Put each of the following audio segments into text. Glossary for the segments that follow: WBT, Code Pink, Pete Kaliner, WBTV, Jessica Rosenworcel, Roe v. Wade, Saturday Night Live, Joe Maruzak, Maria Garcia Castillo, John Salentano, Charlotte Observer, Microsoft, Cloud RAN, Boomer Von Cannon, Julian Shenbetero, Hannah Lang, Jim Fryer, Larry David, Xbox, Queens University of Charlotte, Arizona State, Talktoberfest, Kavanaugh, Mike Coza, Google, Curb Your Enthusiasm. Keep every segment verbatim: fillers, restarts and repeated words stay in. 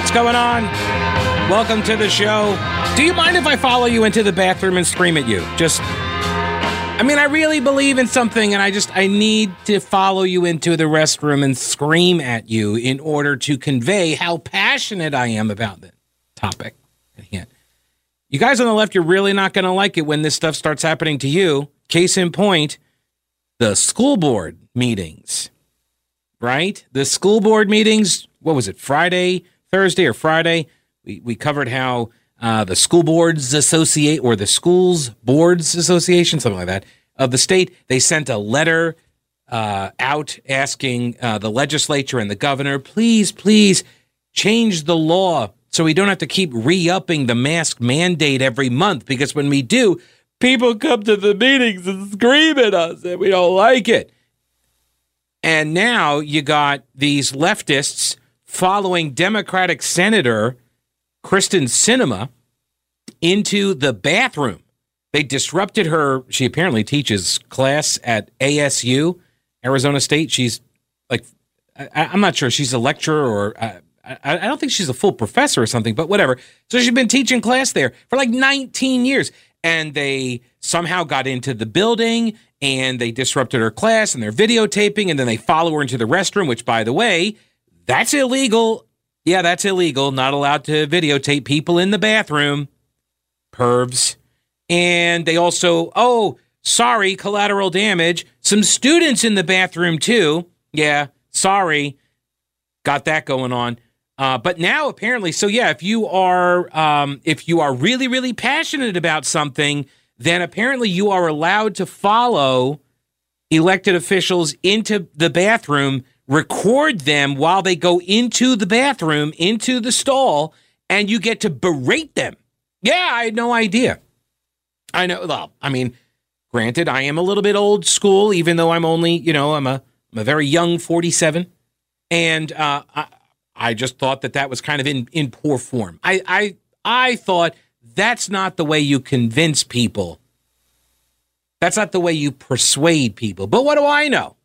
What's going on? Welcome to the show. Do you mind if I follow you into the bathroom and scream at you? Just, I mean, I really believe in something, and I just, I need to follow you into the restroom and scream at you in order to convey how passionate I am about the topic at hand. You guys on the left, you're really not going to like it when this stuff starts happening to you. Case in point, the school board meetings, right? The school board meetings, what was it, Friday, Thursday or Friday? We we covered how uh, the school boards associate or the schools boards association, something like that, of the state. They sent a letter uh, out asking uh, the legislature and the governor, please, please change the law so we don't have to keep re-upping the mask mandate every month, because when we do, people come to the meetings and scream at us and we don't like it. And now you got these leftists following Democratic Senator Kristen Sinema into the bathroom. They disrupted her. She apparently teaches class at A S U, Arizona State. She's like, I, I'm not sure. She's a lecturer or... Uh, I don't think she's a full professor or something, but whatever. So she's been teaching class there for like nineteen years, and they somehow got into the building and they disrupted her class and they're videotaping, and then they follow her into the restroom, which, by the way, that's illegal. Yeah, that's illegal. Not allowed to videotape people in the bathroom. Pervs. And they also, oh, sorry, collateral damage. Some students in the bathroom too. Yeah, sorry. Got that going on. Uh, but now, apparently, so yeah, if you are um, if you are really, really passionate about something, then apparently you are allowed to follow elected officials into the bathroom, record them while they go into the bathroom, into the stall, and you get to berate them. Yeah, I had no idea. I know. Well, I mean, granted, I am a little bit old school, even though I'm only, you know, I'm a I'm a very young forty-seven, and uh, I. I just thought that that was kind of in, in poor form. I, I I thought that's not the way you convince people. That's not the way you persuade people. But what do I know,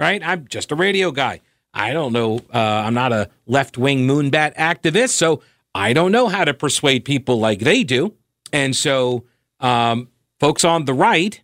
right? I'm just a radio guy. I don't know. Uh, I'm not a left-wing moonbat activist, so I don't know how to persuade people like they do. And so um, folks on the right,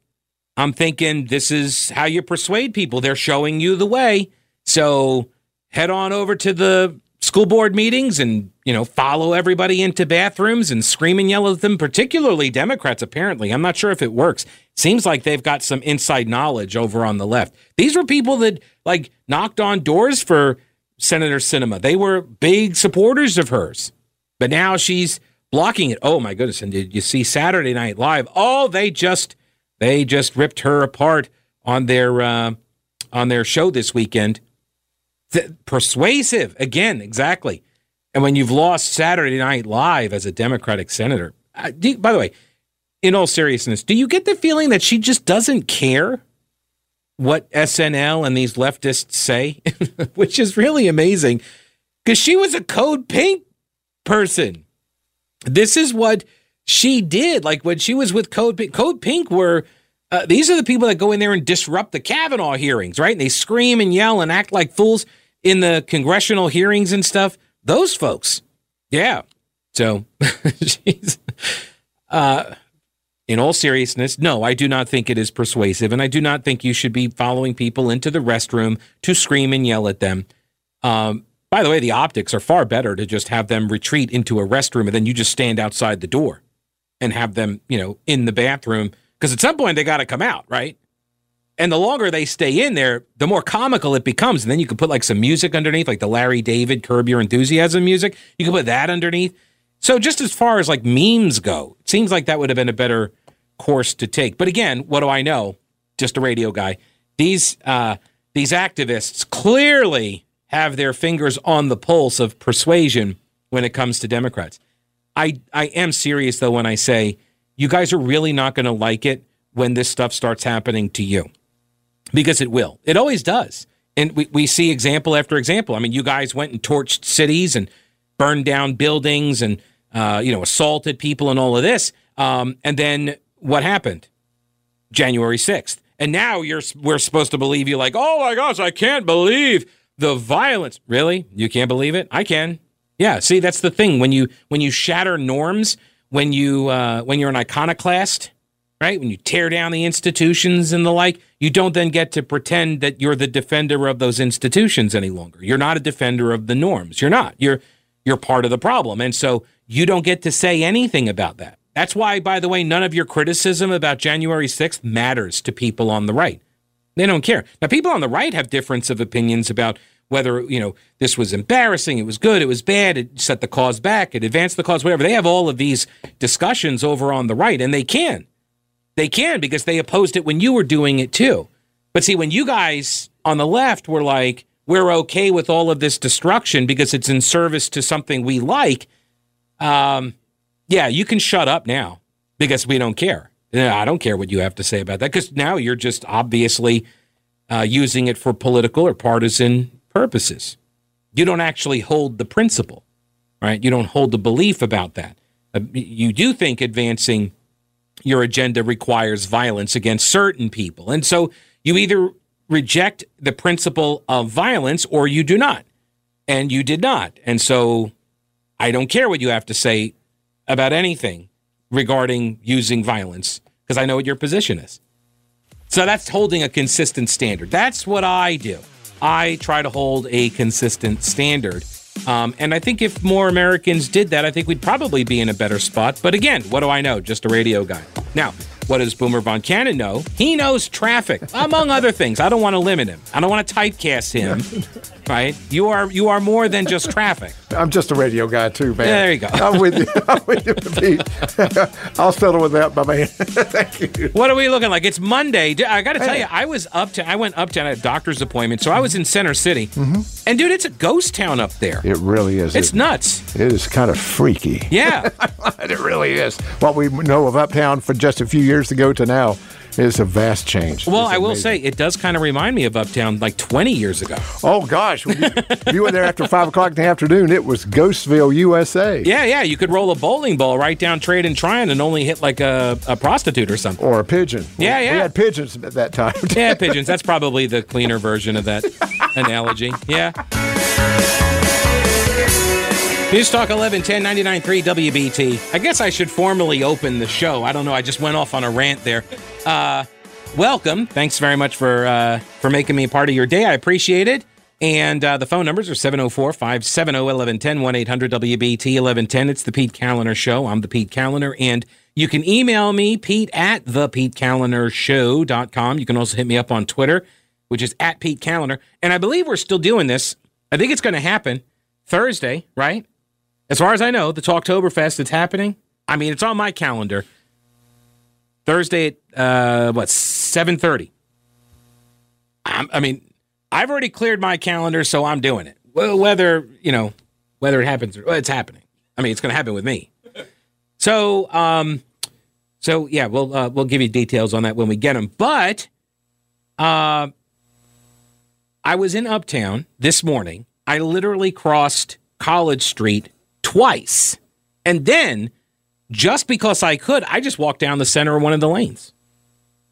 I'm thinking this is how you persuade people. They're showing you the way. So head on over to the school board meetings and, you know, follow everybody into bathrooms and scream and yell at them, particularly Democrats, apparently. I'm not sure if it works. Seems like they've got some inside knowledge over on the left. These were people that, like, knocked on doors for Senator Sinema. They were big supporters of hers. But now she's blocking it. Oh, my goodness. And did you see Saturday Night Live? Oh, they just they just ripped her apart on their uh, on their show this weekend. The persuasive, again, exactly. And when you've lost Saturday Night Live as a Democratic senator, uh, do, by the way, in all seriousness, do you get the feeling that she just doesn't care what S N L and these leftists say? Which is really amazing, because she was a Code Pink person. This is what she did. Like when she was with Code Pink, Code Pink were... Uh, these are the people that go in there and disrupt the Kavanaugh hearings, right? And they scream and yell and act like fools in the congressional hearings and stuff. Those folks. Yeah. So, geez. Uh, in all seriousness, no, I do not think it is persuasive. And I do not think you should be following people into the restroom to scream and yell at them. Um, by the way, the optics are far better to just have them retreat into a restroom and then you just stand outside the door and have them, you know, in the bathroom. Because at some point, they got to come out, right? And the longer they stay in there, the more comical it becomes. And then you can put like some music underneath, like the Larry David Curb Your Enthusiasm music. You can put that underneath. So just as far as like memes go, it seems like that would have been a better course to take. But again, what do I know? Just a radio guy. These, uh, these activists clearly have their fingers on the pulse of persuasion when it comes to Democrats. I, I am serious, though, when I say, you guys are really not going to like it when this stuff starts happening to you, because it will. It always does. And we, we see example after example. I mean, you guys went and torched cities and burned down buildings and, uh, you know, assaulted people and all of this. Um, and then what happened? January sixth. And now you're we're supposed to believe you like, oh, my gosh, I can't believe the violence. Really? You can't believe it? I can. Yeah, see, that's the thing. When you when you shatter norms, when you uh, when you're an iconoclast, right? When you tear down the institutions and the like, you don't then get to pretend that you're the defender of those institutions any longer. You're not a defender of the norms. You're not. You're you're part of the problem, and so you don't get to say anything about that. That's why, by the way, none of your criticism about January sixth matters to people on the right. They don't care. Now, people on the right have difference of opinions about whether, you know, this was embarrassing, it was good, it was bad, it set the cause back, it advanced the cause, whatever. They have all of these discussions over on the right, and they can. They can, because they opposed it when you were doing it, too. But see, when you guys on the left were like, we're okay with all of this destruction because it's in service to something we like, um, yeah, you can shut up now because we don't care. I don't care what you have to say about that, because now you're just obviously uh, using it for political or partisan purposes. You don't actually hold the principle, right? You don't hold the belief about that. Uh, you do think advancing your agenda requires violence against certain people. And so you either reject the principle of violence or you do not. And you did not. And so I don't care what you have to say about anything regarding using violence, because I know what your position is. So that's holding a consistent standard. That's what I do. I try to hold a consistent standard. Um, and I think if more Americans did that, I think we'd probably be in a better spot. But again, what do I know? Just a radio guy. Now, what does Boomer Von Cannon know? He knows traffic, among other things. I don't want to limit him. I don't want to typecast him, right? You are you are more than just traffic. I'm just a radio guy, too, man. There you go. I'm with you. I'm with you, Pete. I'll settle with that, my man. Thank you. What are we looking like? It's Monday. I got to tell hey. you, I was up to, I went uptown at a doctor's appointment, so I was in Center City. Mm-hmm. And, dude, it's a ghost town up there. It really is. It's it, nuts. It is kind of freaky. Yeah. It really is. What we know of uptown for just a few years to go to now is a vast change. Well, I will say it does kind of remind me of uptown like twenty years ago. Oh gosh, when you, you were there after five o'clock in the afternoon, it was Ghostville, U S A. Yeah, yeah, you could roll a bowling ball right down Trade and Tryon and only hit like a, a prostitute or something, or a pigeon. Yeah, we, yeah, we had pigeons at that time. Yeah, pigeons. That's probably the cleaner version of that analogy. Yeah. News Talk eleven ten ninety-nine point three W B T. I guess I should formally open the show. I don't know. I just went off on a rant there. Uh, welcome. Thanks very much for uh, for making me a part of your day. I appreciate it. And uh, the phone numbers are seven oh four, five seven oh, one one one oh, one eight hundred W B T eleven ten. It's the Pete Kaliner Show. I'm the Pete Kaliner. And you can email me, Pete, at the pete kaliner show dot com. You can also hit me up on Twitter, which is at Pete Kaliner. And I believe we're still doing this. I think it's going to happen Thursday, right? As far as I know, the Talktoberfest is happening. I mean, it's on my calendar. Thursday at, uh, what, seven thirty. I mean, I've already cleared my calendar, so I'm doing it. Well, whether, you know, whether it happens, or, well, it's happening. I mean, it's going to happen with me. So, um, so yeah, we'll, uh, we'll give you details on that when we get them. But uh, I was in Uptown this morning. I literally crossed College Street twice. And then, just because I could, I just walked down the center of one of the lanes.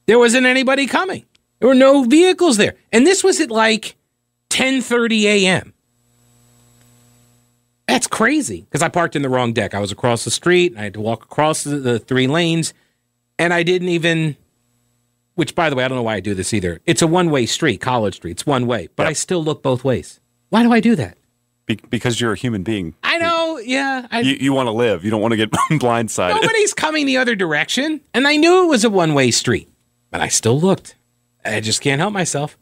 There wasn't anybody coming. There were no vehicles there. And this was at like ten thirty a.m. That's crazy, because I parked in the wrong deck. I was across the street, and I had to walk across the, the three lanes, and I didn't even, which, by the way, I don't know why I do this either. It's a one-way street, College Street. It's one way, but yep. I still look both ways. Why do I do that? Because you're a human being. I know, yeah. I, you you want to live. You don't want to get blindsided. Nobody's coming the other direction, and I knew it was a one-way street, but I still looked. I just can't help myself.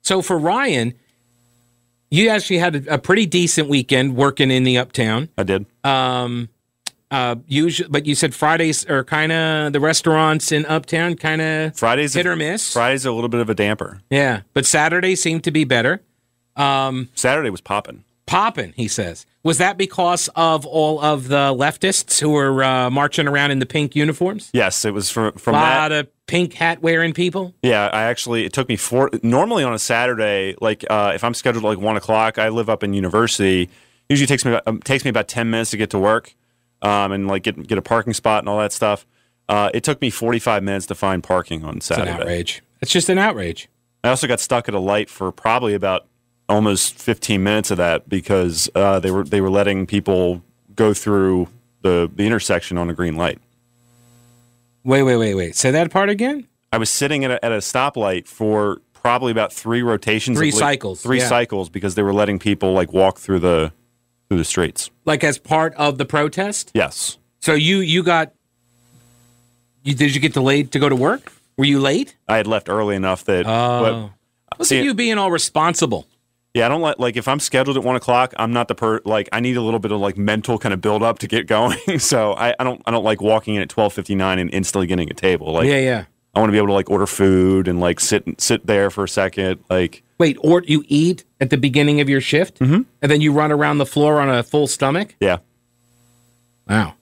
So for Ryan, you actually had a, a pretty decent weekend working in the Uptown. I did. Um, uh, usually, but you said Fridays are kind of, the restaurants in Uptown kind of Fridays hit a, or miss. Fridays are a little bit of a damper. Yeah, but Saturdays seem to be better. Um, Saturday was popping. Popping, he says. Was that because of all of the leftists who were uh, marching around in the pink uniforms? Yes, it was from, from that. A lot of pink hat wearing people? Yeah, I actually, it took me four. Normally on a Saturday, like uh, if I'm scheduled at like one o'clock, I live up in University. Usually takes me about, um, takes me about ten minutes to get to work um, and like get, get a parking spot and all that stuff. Uh, it took me forty-five minutes to find parking on Saturday. It's an outrage. It's just an outrage. I also got stuck at a light for probably about almost fifteen minutes of that because uh, they were they were letting people go through the, the intersection on a green light. Wait, wait, wait, wait. Say that part again? I was sitting at a, at a stoplight for probably about three rotations. Three cycles. Three yeah. cycles because they were letting people like walk through the through the streets. Like as part of the protest? Yes. So you, you got... You, did you get delayed to go to work? Were you late? I had left early enough that... Oh. But, look see, at you being all responsible. Yeah, I don't like... Like, if I'm scheduled at one o'clock, I'm not the per... Like, I need a little bit of, like, mental kind of build-up to get going. So I, I don't I don't like walking in at twelve fifty-nine and instantly getting a table. Like, yeah, yeah. I want to be able to, like, order food and, like, sit sit there for a second. Like, wait, or you eat at the beginning of your shift? Mm-hmm. And then you run around the floor on a full stomach? Yeah. Wow.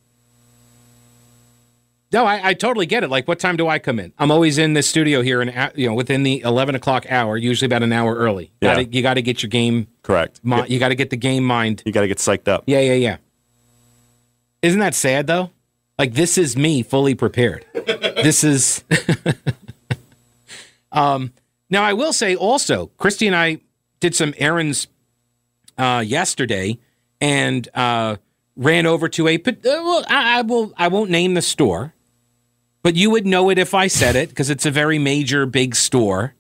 No, I, I totally get it. Like, what time do I come in? I'm always in the studio here, and you know, within the eleven o'clock hour, usually about an hour early. Yeah. Gotta, you got to get your game. Correct. Mi- yeah. You got to get the game mind. You got to get psyched up. Yeah, yeah, yeah. Isn't that sad, though? Like, this is me fully prepared. This is... um, now, I will say also, Christy and I did some errands uh, yesterday, and uh, ran over to a... Uh, well, I, I, will, I won't name the store. But you would know it if I said it, because it's a very major, big store.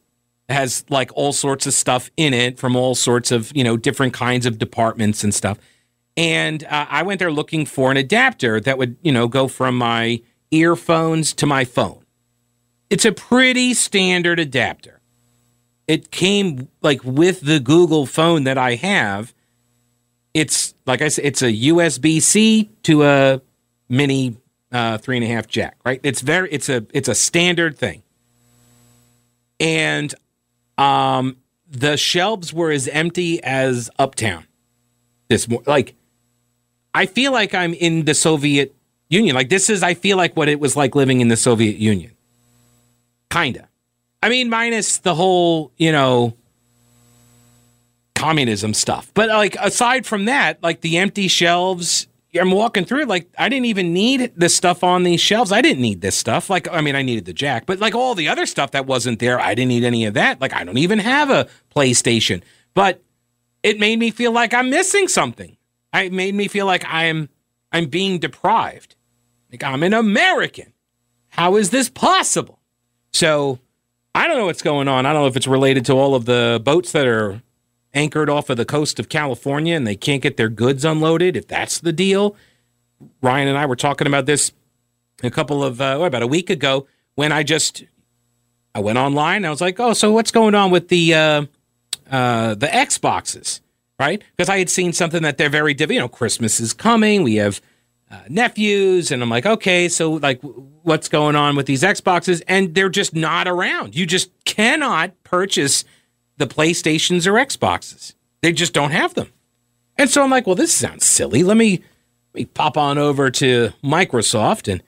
It has, like, all sorts of stuff in it from all sorts of, you know, different kinds of departments and stuff. And uh, I went there looking for an adapter that would, you know, go from my earphones to my phone. It's a pretty standard adapter. It came, like, with the Google phone that I have. It's, like I said, it's a U S B C to a mini... Uh, three and a half jack, right? It's very, it's a, it's a standard thing. And um, the shelves were as empty as Uptown this morning. Like, I feel like I'm in the Soviet Union. Like, this is, I feel like what it was like living in the Soviet Union. Kinda. I mean, minus the whole, you know, communism stuff. But, like, aside from that, like, the empty shelves... I'm walking through, like, I didn't even need this stuff on these shelves. I didn't need this stuff. Like, I mean, I needed the jack, but, like, all the other stuff that wasn't there, I didn't need any of that. Like, I don't even have a PlayStation. But it made me feel like I'm missing something. It made me feel like I'm I'm being deprived. Like, I'm an American. How is this possible? So, I don't know what's going on. I don't know if it's related to all of the boats that are anchored off of the coast of California and they can't get their goods unloaded, if that's the deal. Ryan and I were talking about this a couple of, uh, about a week ago when I just, I went online and I was like, oh, so what's going on with the, uh, uh, the Xboxes, right? Because I had seen something that they're very, div- you know, Christmas is coming, we have uh, nephews, and I'm like, okay, so, like, what's going on with these Xboxes? And they're just not around. You just cannot purchase the PlayStations or Xboxes. They just don't have them. And so I'm like, well, this sounds silly. Let me, let me pop on over to Microsoft and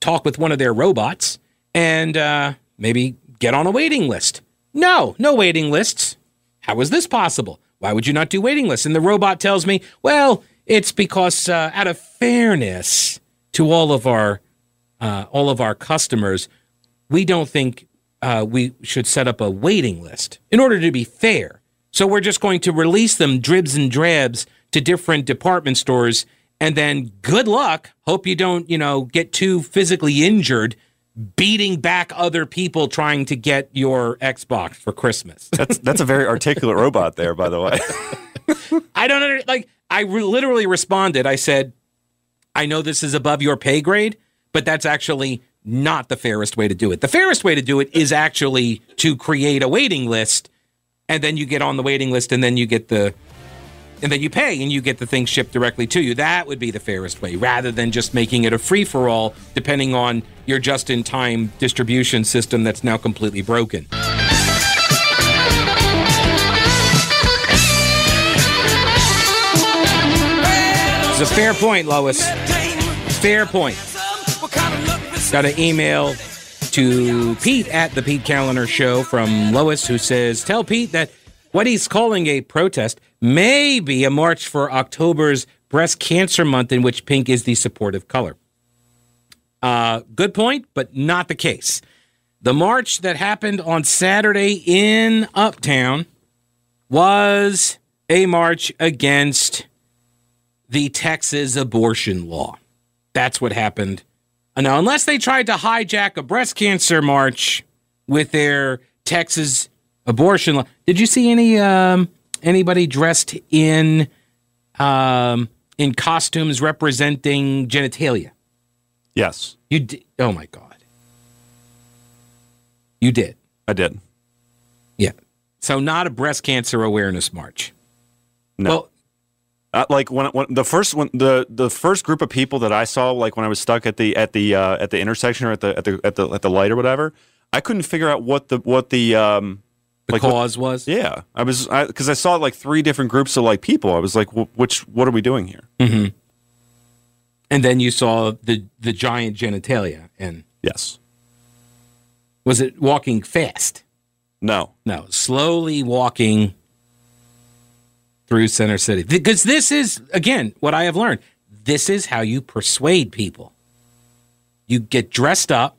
talk with one of their robots and uh, maybe get on a waiting list. No, no waiting lists. How is this possible? Why would you not do waiting lists? And the robot tells me, well, it's because uh, out of fairness to all of our uh, all of our customers, we don't think Uh, we should set up a waiting list in order to be fair. So we're just going to release them dribs and drabs to different department stores, and then good luck. Hope you don't, you know, get too physically injured beating back other people trying to get your Xbox for Christmas. That's that's a very articulate robot there, by the way. I don't under, like. I re- literally responded. I said, "I know this is above your pay grade, but that's actually not the fairest way to do it. The fairest way to do it is actually to create a waiting list, and then you get on the waiting list, and then you get the, and then you pay, and you get the thing shipped directly to you. That would be the fairest way, rather than just making it a free-for-all, depending on your just-in-time distribution system that's now completely broken." It's a fair point, Lois. Fair point. Got an email to Pete at the Pete Kaliner Show from Lois, who says, tell Pete that what he's calling a protest may be a march for October's Breast Cancer Month, in which pink is the supportive color. Uh, good point, but not the case. The march that happened on Saturday in Uptown was a march against the Texas abortion law. That's what happened. Now, unless they tried to hijack a breast cancer march with their Texas abortion law. Did you see any um, anybody dressed in um, in costumes representing genitalia? Yes. You did? Oh, my God. You did. I did. Yeah. So not a breast cancer awareness march. No. Well, Uh, like when, when the first when the, the first group of people that I saw, like when I was stuck at the at the uh, at the intersection or at the at the at the at the light or whatever, I couldn't figure out what the what the um the like cause what, was. Yeah, I was because I, I saw like three different groups of like people. I was like, well, which what are we doing here? Mm-hmm. And then you saw the the giant genitalia, and yes, was it walking fast? No, no, slowly walking through Center City. Because this is, again, what I have learned. This is how you persuade people. You get dressed up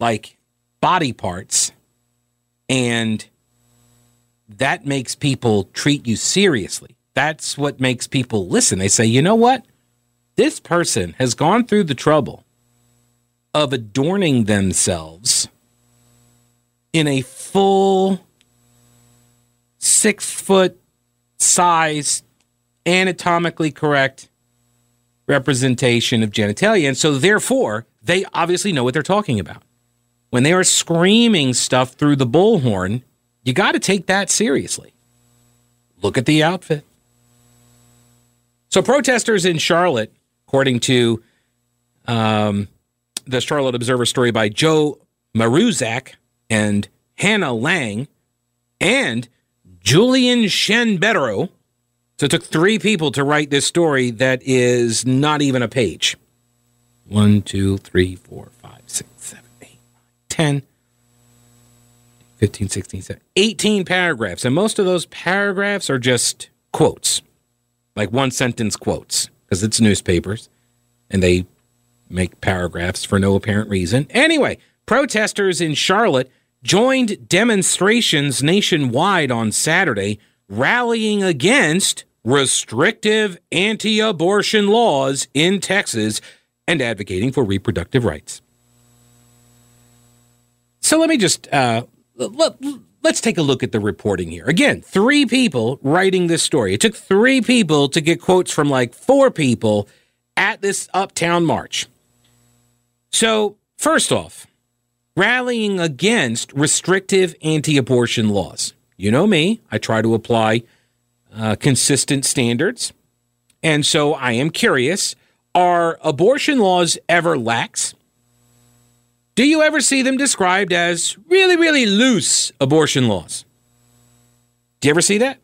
like body parts, and that makes people treat you seriously. That's what makes people listen. They say, you know what? This person has gone through the trouble of adorning themselves in a full six-foot size, anatomically correct representation of genitalia. And so, therefore, they obviously know what they're talking about. When they are screaming stuff through the bullhorn, you got to take that seriously. Look at the outfit. So, protesters in Charlotte, according to um, the Charlotte Observer story by Joe Maruzak and Hannah Lang, and Julian Shenbetero. So it took three people to write this story that is not even a page. One, two, three, four, five, six, seven, eight, ten, fifteen, sixteen, seventeen, eighteen paragraphs. And most of those paragraphs are just quotes, like one sentence quotes, because it's newspapers and they make paragraphs for no apparent reason. Anyway, protesters in Charlotte joined demonstrations nationwide on Saturday, rallying against restrictive anti-abortion laws in Texas and advocating for reproductive rights. So let me just, uh, let, let's take a look at the reporting here. Again, three people writing this story. It took three people to get quotes from like four people at this uptown march. So first off, rallying against restrictive anti-abortion laws. You know me. I try to apply uh, consistent standards. And so I am curious, are abortion laws ever lax? Do you ever see them described as really, really loose abortion laws? Do you ever see that?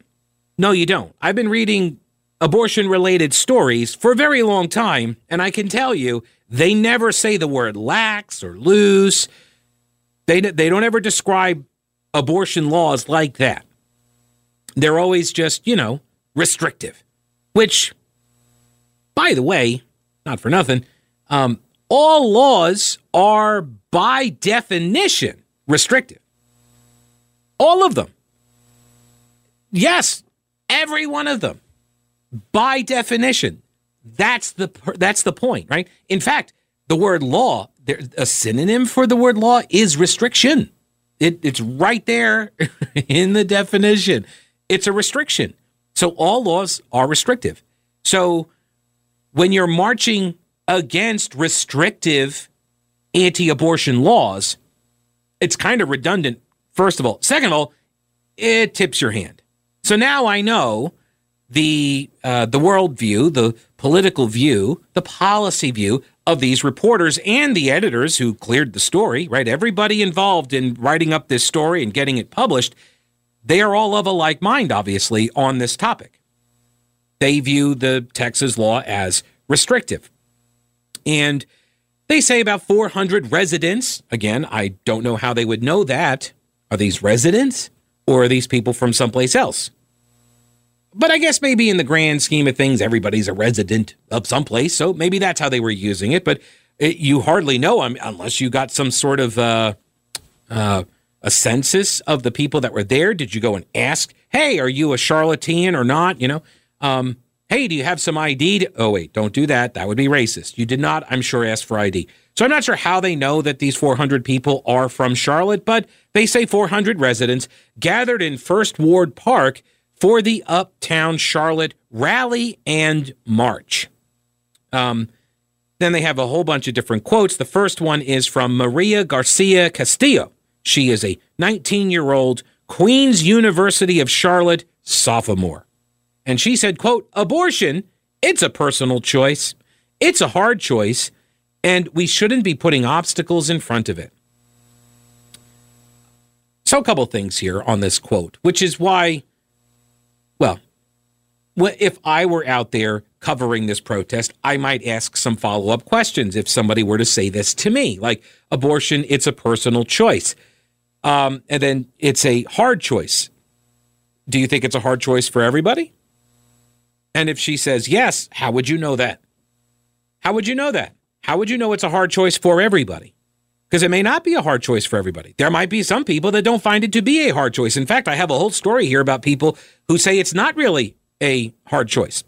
No, you don't. I've been reading abortion-related stories for a very long time, and I can tell you they never say the word lax or loose. They they don't ever describe abortion laws like that. They're always just, you know, restrictive. Which, by the way, not for nothing, um, all laws are by definition restrictive. All of them. Yes, every one of them. By definition. That's the that's the point, right? In fact, the word law, there, a synonym for the word law is restriction. It, it's right there in the definition. It's a restriction. So all laws are restrictive. So when you're marching against restrictive anti-abortion laws, it's kind of redundant, first of all. Second of all, it tips your hand. So now I know the uh, the worldview, the political view, the policy view of these reporters and the editors who cleared the story, right? Everybody involved in writing up this story and getting it published, they are all of a like mind, obviously, on this topic. They view the Texas law as restrictive. And they say about four hundred residents. Again, I don't know how they would know that. Are these residents or are these people from someplace else? But I guess maybe in the grand scheme of things, everybody's a resident of someplace, so maybe that's how they were using it. But it, you hardly know them unless you got some sort of uh, uh, a census of the people that were there? Did you go and ask, hey, are you a Charlatan or not? You know, um, hey, do you have some I D? To- oh, wait, don't do that. That would be racist. You did not, I'm sure, ask for I D. So I'm not sure how they know that these four hundred people are from Charlotte, but they say four hundred residents gathered in First Ward Park for the Uptown Charlotte rally and march. Um, then they have a whole bunch of different quotes. The first one is from Maria Garcia Castillo. She is a nineteen-year-old Queens University of Charlotte sophomore. And she said, quote, abortion, it's a personal choice. It's a hard choice. And we shouldn't be putting obstacles in front of it. So a couple things here on this quote, which is why, well, if I were out there covering this protest, I might ask some follow-up questions if somebody were to say this to me, like abortion, it's a personal choice. Um, and then it's a hard choice. Do you think it's a hard choice for everybody? And if she says yes, how would you know that? How would you know that? How would you know it's a hard choice for everybody? Because it may not be a hard choice for everybody. There might be some people that don't find it to be a hard choice. In fact, I have a whole story here about people who say it's not really a hard choice.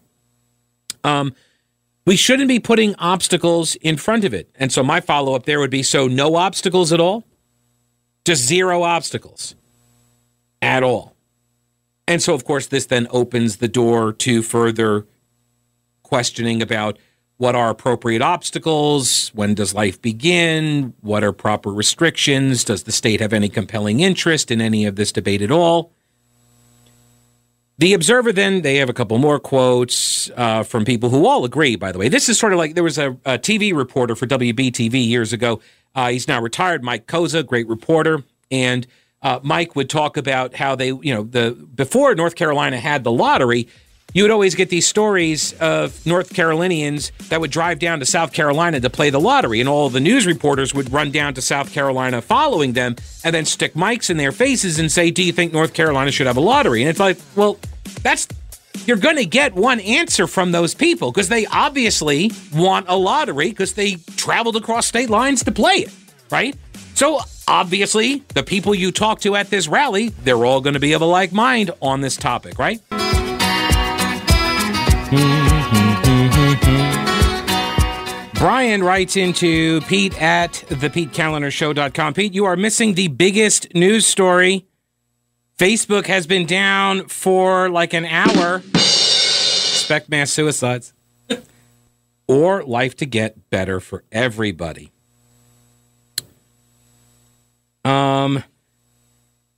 Um, we shouldn't be putting obstacles in front of it. And so my follow-up there would be, so no obstacles at all? Just zero obstacles at all. And so, of course, this then opens the door to further questioning about what are appropriate obstacles, when does life begin, what are proper restrictions, does the state have any compelling interest in any of this debate at all? The Observer then, they have a couple more quotes uh, from people who all agree, by the way. This is sort of like there was a, a T V reporter for W B T V years ago. Uh, he's now retired, Mike Coza, great reporter. And uh, Mike would talk about how they, you know, the before North Carolina had the lottery, you would always get these stories of North Carolinians that would drive down to South Carolina to play the lottery. And all the news reporters would run down to South Carolina following them and then stick mics in their faces and say, do you think North Carolina should have a lottery? And it's like, well, that's you're going to get one answer from those people because they obviously want a lottery because they traveled across state lines to play it, right? So obviously the people you talk to at this rally, they're all going to be of a like mind on this topic, right? Brian writes into Pete at the pete kaliner show dot com. Pete, you are missing the biggest news story. Facebook has been down for like an hour. Expect mass suicides. Or life to get better for everybody. Um...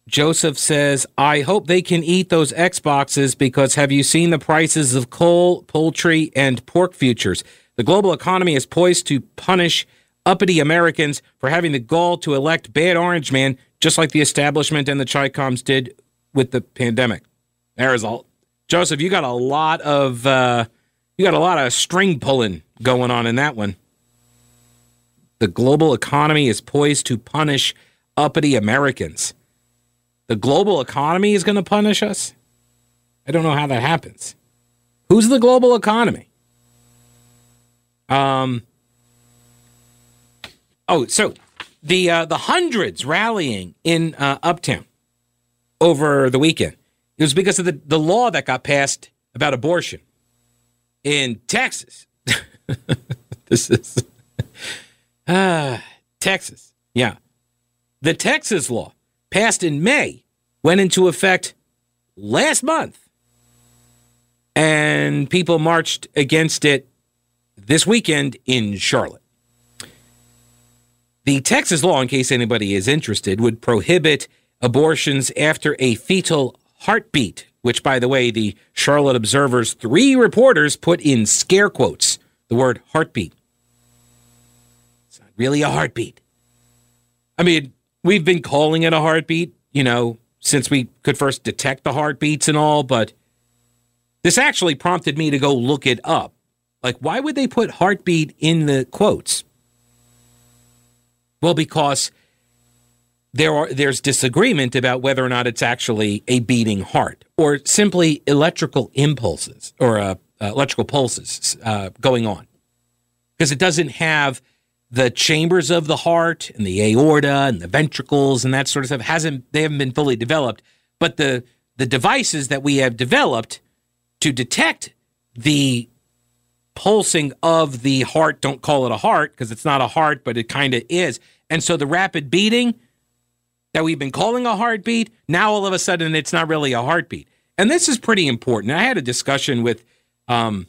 Joseph says, I hope they can eat those Xboxes because have you seen the prices of coal, poultry, and pork futures? The global economy is poised to punish uppity Americans for having the gall to elect bad orange man, just like the establishment and the Chi-Coms did with the pandemic. There's all. Joseph, you got a lot of uh, you got a lot of string pulling going on in that one. The global economy is poised to punish uppity Americans. The global economy is going to punish us? I don't know how that happens. Who's the global economy? Um. Oh, so the uh, the hundreds rallying in uh, Uptown over the weekend. It was because of the, the law that got passed about abortion in Texas. This is uh, Texas. Yeah. The Texas law. Passed in May, went into effect last month, and people marched against it this weekend in Charlotte. The Texas law, in case anybody is interested, would prohibit abortions after a fetal heartbeat, which, by the way, the Charlotte Observer's three reporters put in scare quotes, the word heartbeat. It's not really a heartbeat. I mean, we've been calling it a heartbeat, you know, since we could first detect the heartbeats and all, but this actually prompted me to go look it up. Like, why would they put heartbeat in the quotes? Well, because there are there's disagreement about whether or not it's actually a beating heart or simply electrical impulses or uh, uh, electrical pulses uh, going on. Because it doesn't have the chambers of the heart and the aorta and the ventricles and that sort of stuff hasn't they haven't been fully developed. But the the devices that we have developed to detect the pulsing of the heart, don't call it a heart because it's not a heart, but it kind of is. And so the rapid beating that we've been calling a heartbeat, now all of a sudden it's not really a heartbeat. And this is pretty important. I had a discussion with um,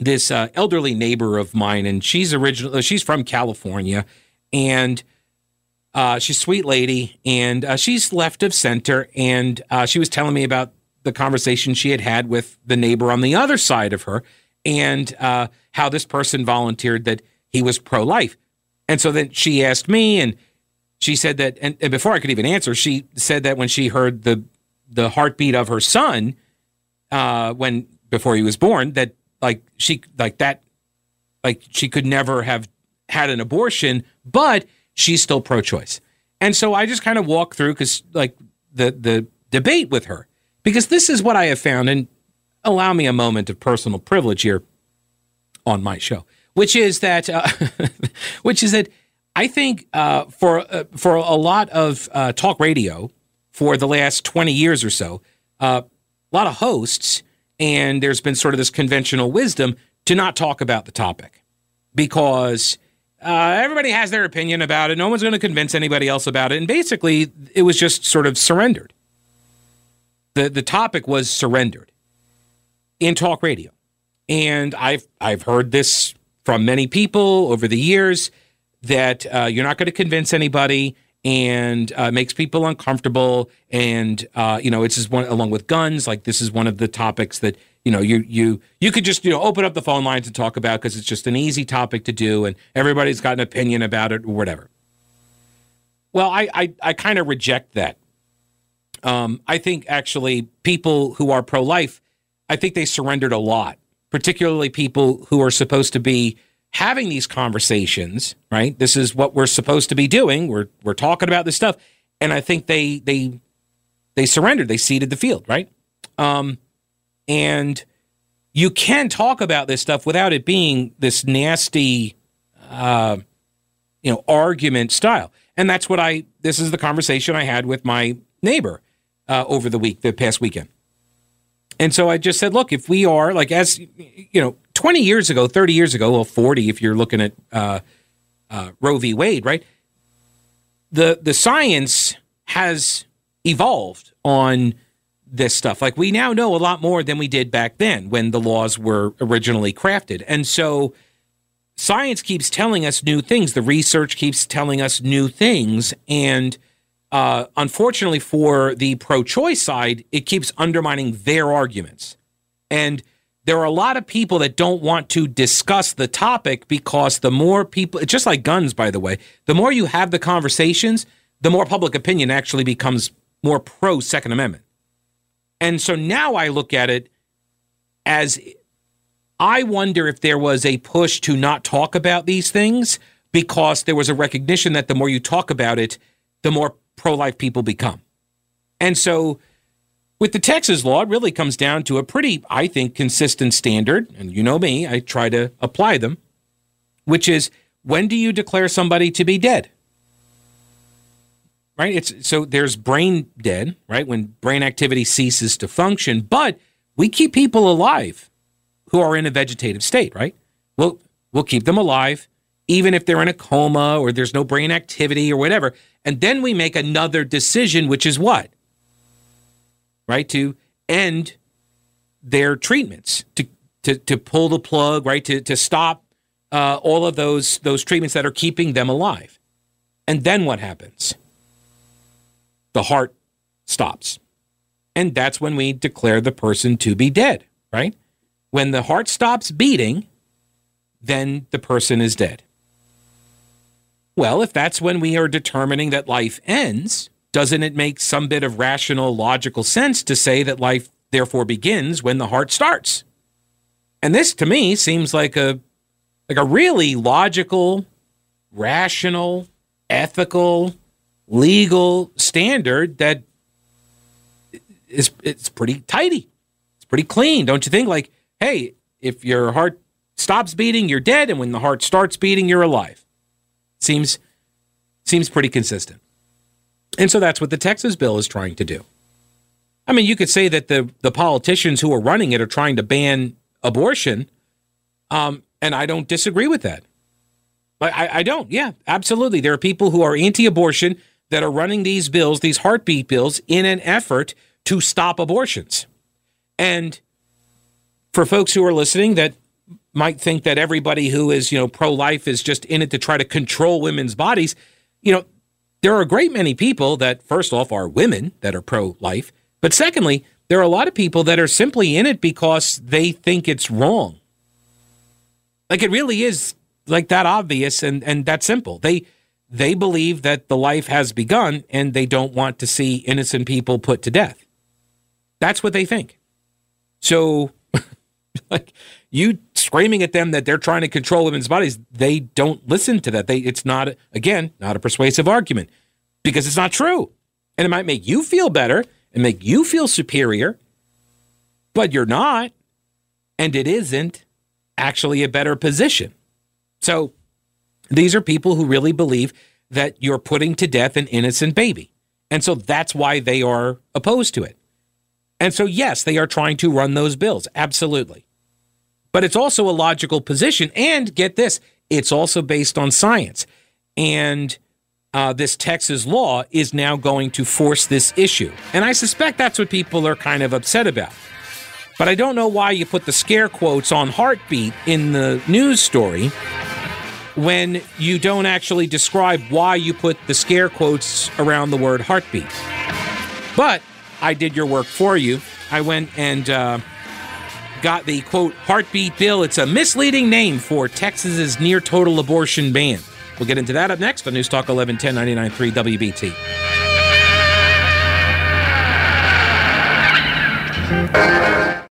this uh, elderly neighbor of mine, and she's original. She's from California, and uh, she's a sweet lady, and uh, she's left of center, and uh, she was telling me about the conversation she had had with the neighbor on the other side of her, and uh, how this person volunteered that he was pro-life. And so then she asked me, and she said that, and, and before I could even answer, she said that when she heard the the heartbeat of her son, uh, when before he was born, that like she like that, like she could never have had an abortion, but she's still pro-choice. And so I just kind of walked through because like the the debate with her, because this is what I have found, and allow me a moment of personal privilege here on my show, which is that, uh, which is that. I think uh, for uh, for a lot of uh, talk radio for the last twenty years or so, uh, a lot of hosts, and there's been sort of this conventional wisdom to not talk about the topic because uh, everybody has their opinion about it. No one's going to convince anybody else about it. And basically, it was just sort of surrendered. The The topic was surrendered in talk radio. And I've I've heard this from many people over the years, that uh, you're not going to convince anybody, and uh, makes people uncomfortable. And, uh, you know, it's just one, along with guns, like this is one of the topics that, you know, you you you could just, you know, open up the phone lines and talk about because it's just an easy topic to do, and everybody's got an opinion about it or whatever. Well, I, I, I kind of reject that. Um, I think actually people who are pro-life, I think they surrendered a lot, particularly people who are supposed to be having these conversations, right? This is what we're supposed to be doing. We're we're talking about this stuff, and I think they they they surrendered. They ceded the field, right? Um, and you can talk about this stuff without it being this nasty, uh, you know, argument style. And that's what I. This is the conversation I had with my neighbor uh, over the week, the past weekend. And so I just said, look, if we are like, as you know, twenty years ago, thirty years ago, well, forty if you're looking at uh, uh, Roe v. Wade, right? The the science has evolved on this stuff. Like, we now know a lot more than we did back then when the laws were originally crafted. And so science keeps telling us new things. The research keeps telling us new things. And Uh, unfortunately for the pro-choice side, it keeps undermining their arguments. And there are a lot of people that don't want to discuss the topic because the more people, it's just like guns, by the way, the more you have the conversations, the more public opinion actually becomes more pro-Second Amendment. And so now I look at it as, I wonder if there was a push to not talk about these things because there was a recognition that the more you talk about it, the more pro-life people become. And so with the Texas law, it really comes down to a pretty, I think, consistent standard. And you know me, I try to apply them, which is, when do you declare somebody to be dead? Right? It's so there's brain dead, right? When brain activity ceases to function, but we keep people alive who are in a vegetative state, right? We'll, we'll keep them alive even if they're in a coma or there's no brain activity or whatever. And then we make another decision, which is what? Right? To end their treatments, to to, to pull the plug, right? To, to stop uh, all of those, those treatments that are keeping them alive. And then what happens? The heart stops. And that's when we declare the person to be dead, right? When the heart stops beating, then the person is dead. Well, if that's when we are determining that life ends, doesn't it make some bit of rational, logical sense to say that life therefore begins when the heart starts? And this, to me, seems like a like a really logical, rational, ethical, legal standard that is it's pretty tidy. It's pretty clean, don't you think? Like, hey, if your heart stops beating, you're dead, and when the heart starts beating, you're alive. Seems seems pretty consistent. And so that's what the Texas bill is trying to do. I mean, you could say that the, the politicians who are running it are trying to ban abortion, um, and I don't disagree with that. I, I don't. Yeah, absolutely. There are people who are anti-abortion that are running these bills, these heartbeat bills, in an effort to stop abortions. And for folks who are listening that might think that everybody who is, you know, pro-life is just in it to try to control women's bodies, you know, there are a great many people that, first off, are women that are pro-life. But secondly, there are a lot of people that are simply in it because they think it's wrong. Like, it really is like that obvious and, and that simple. They they believe that the life has begun and they don't want to see innocent people put to death. That's what they think. So, like, you screaming at them that they're trying to control women's bodies, they don't listen to that. They It's not, again, not a persuasive argument because it's not true. And it might make you feel better and make you feel superior, but you're not, and it isn't actually a better position. So these are people who really believe that you're putting to death an innocent baby. And so that's why they are opposed to it. And so, yes, they are trying to run those bills. Absolutely. But it's also a logical position. And get this, it's also based on science. And uh, this Texas law is now going to force this issue. And I suspect that's what people are kind of upset about. But I don't know why you put the scare quotes on heartbeat in the news story when you don't actually describe why you put the scare quotes around the word heartbeat. But I did your work for you. I went and uh, got the, quote, heartbeat bill. It's a misleading name for Texas's near-total abortion ban. We'll get into that up next on News Talk eleven ten ninety-nine point three W B T.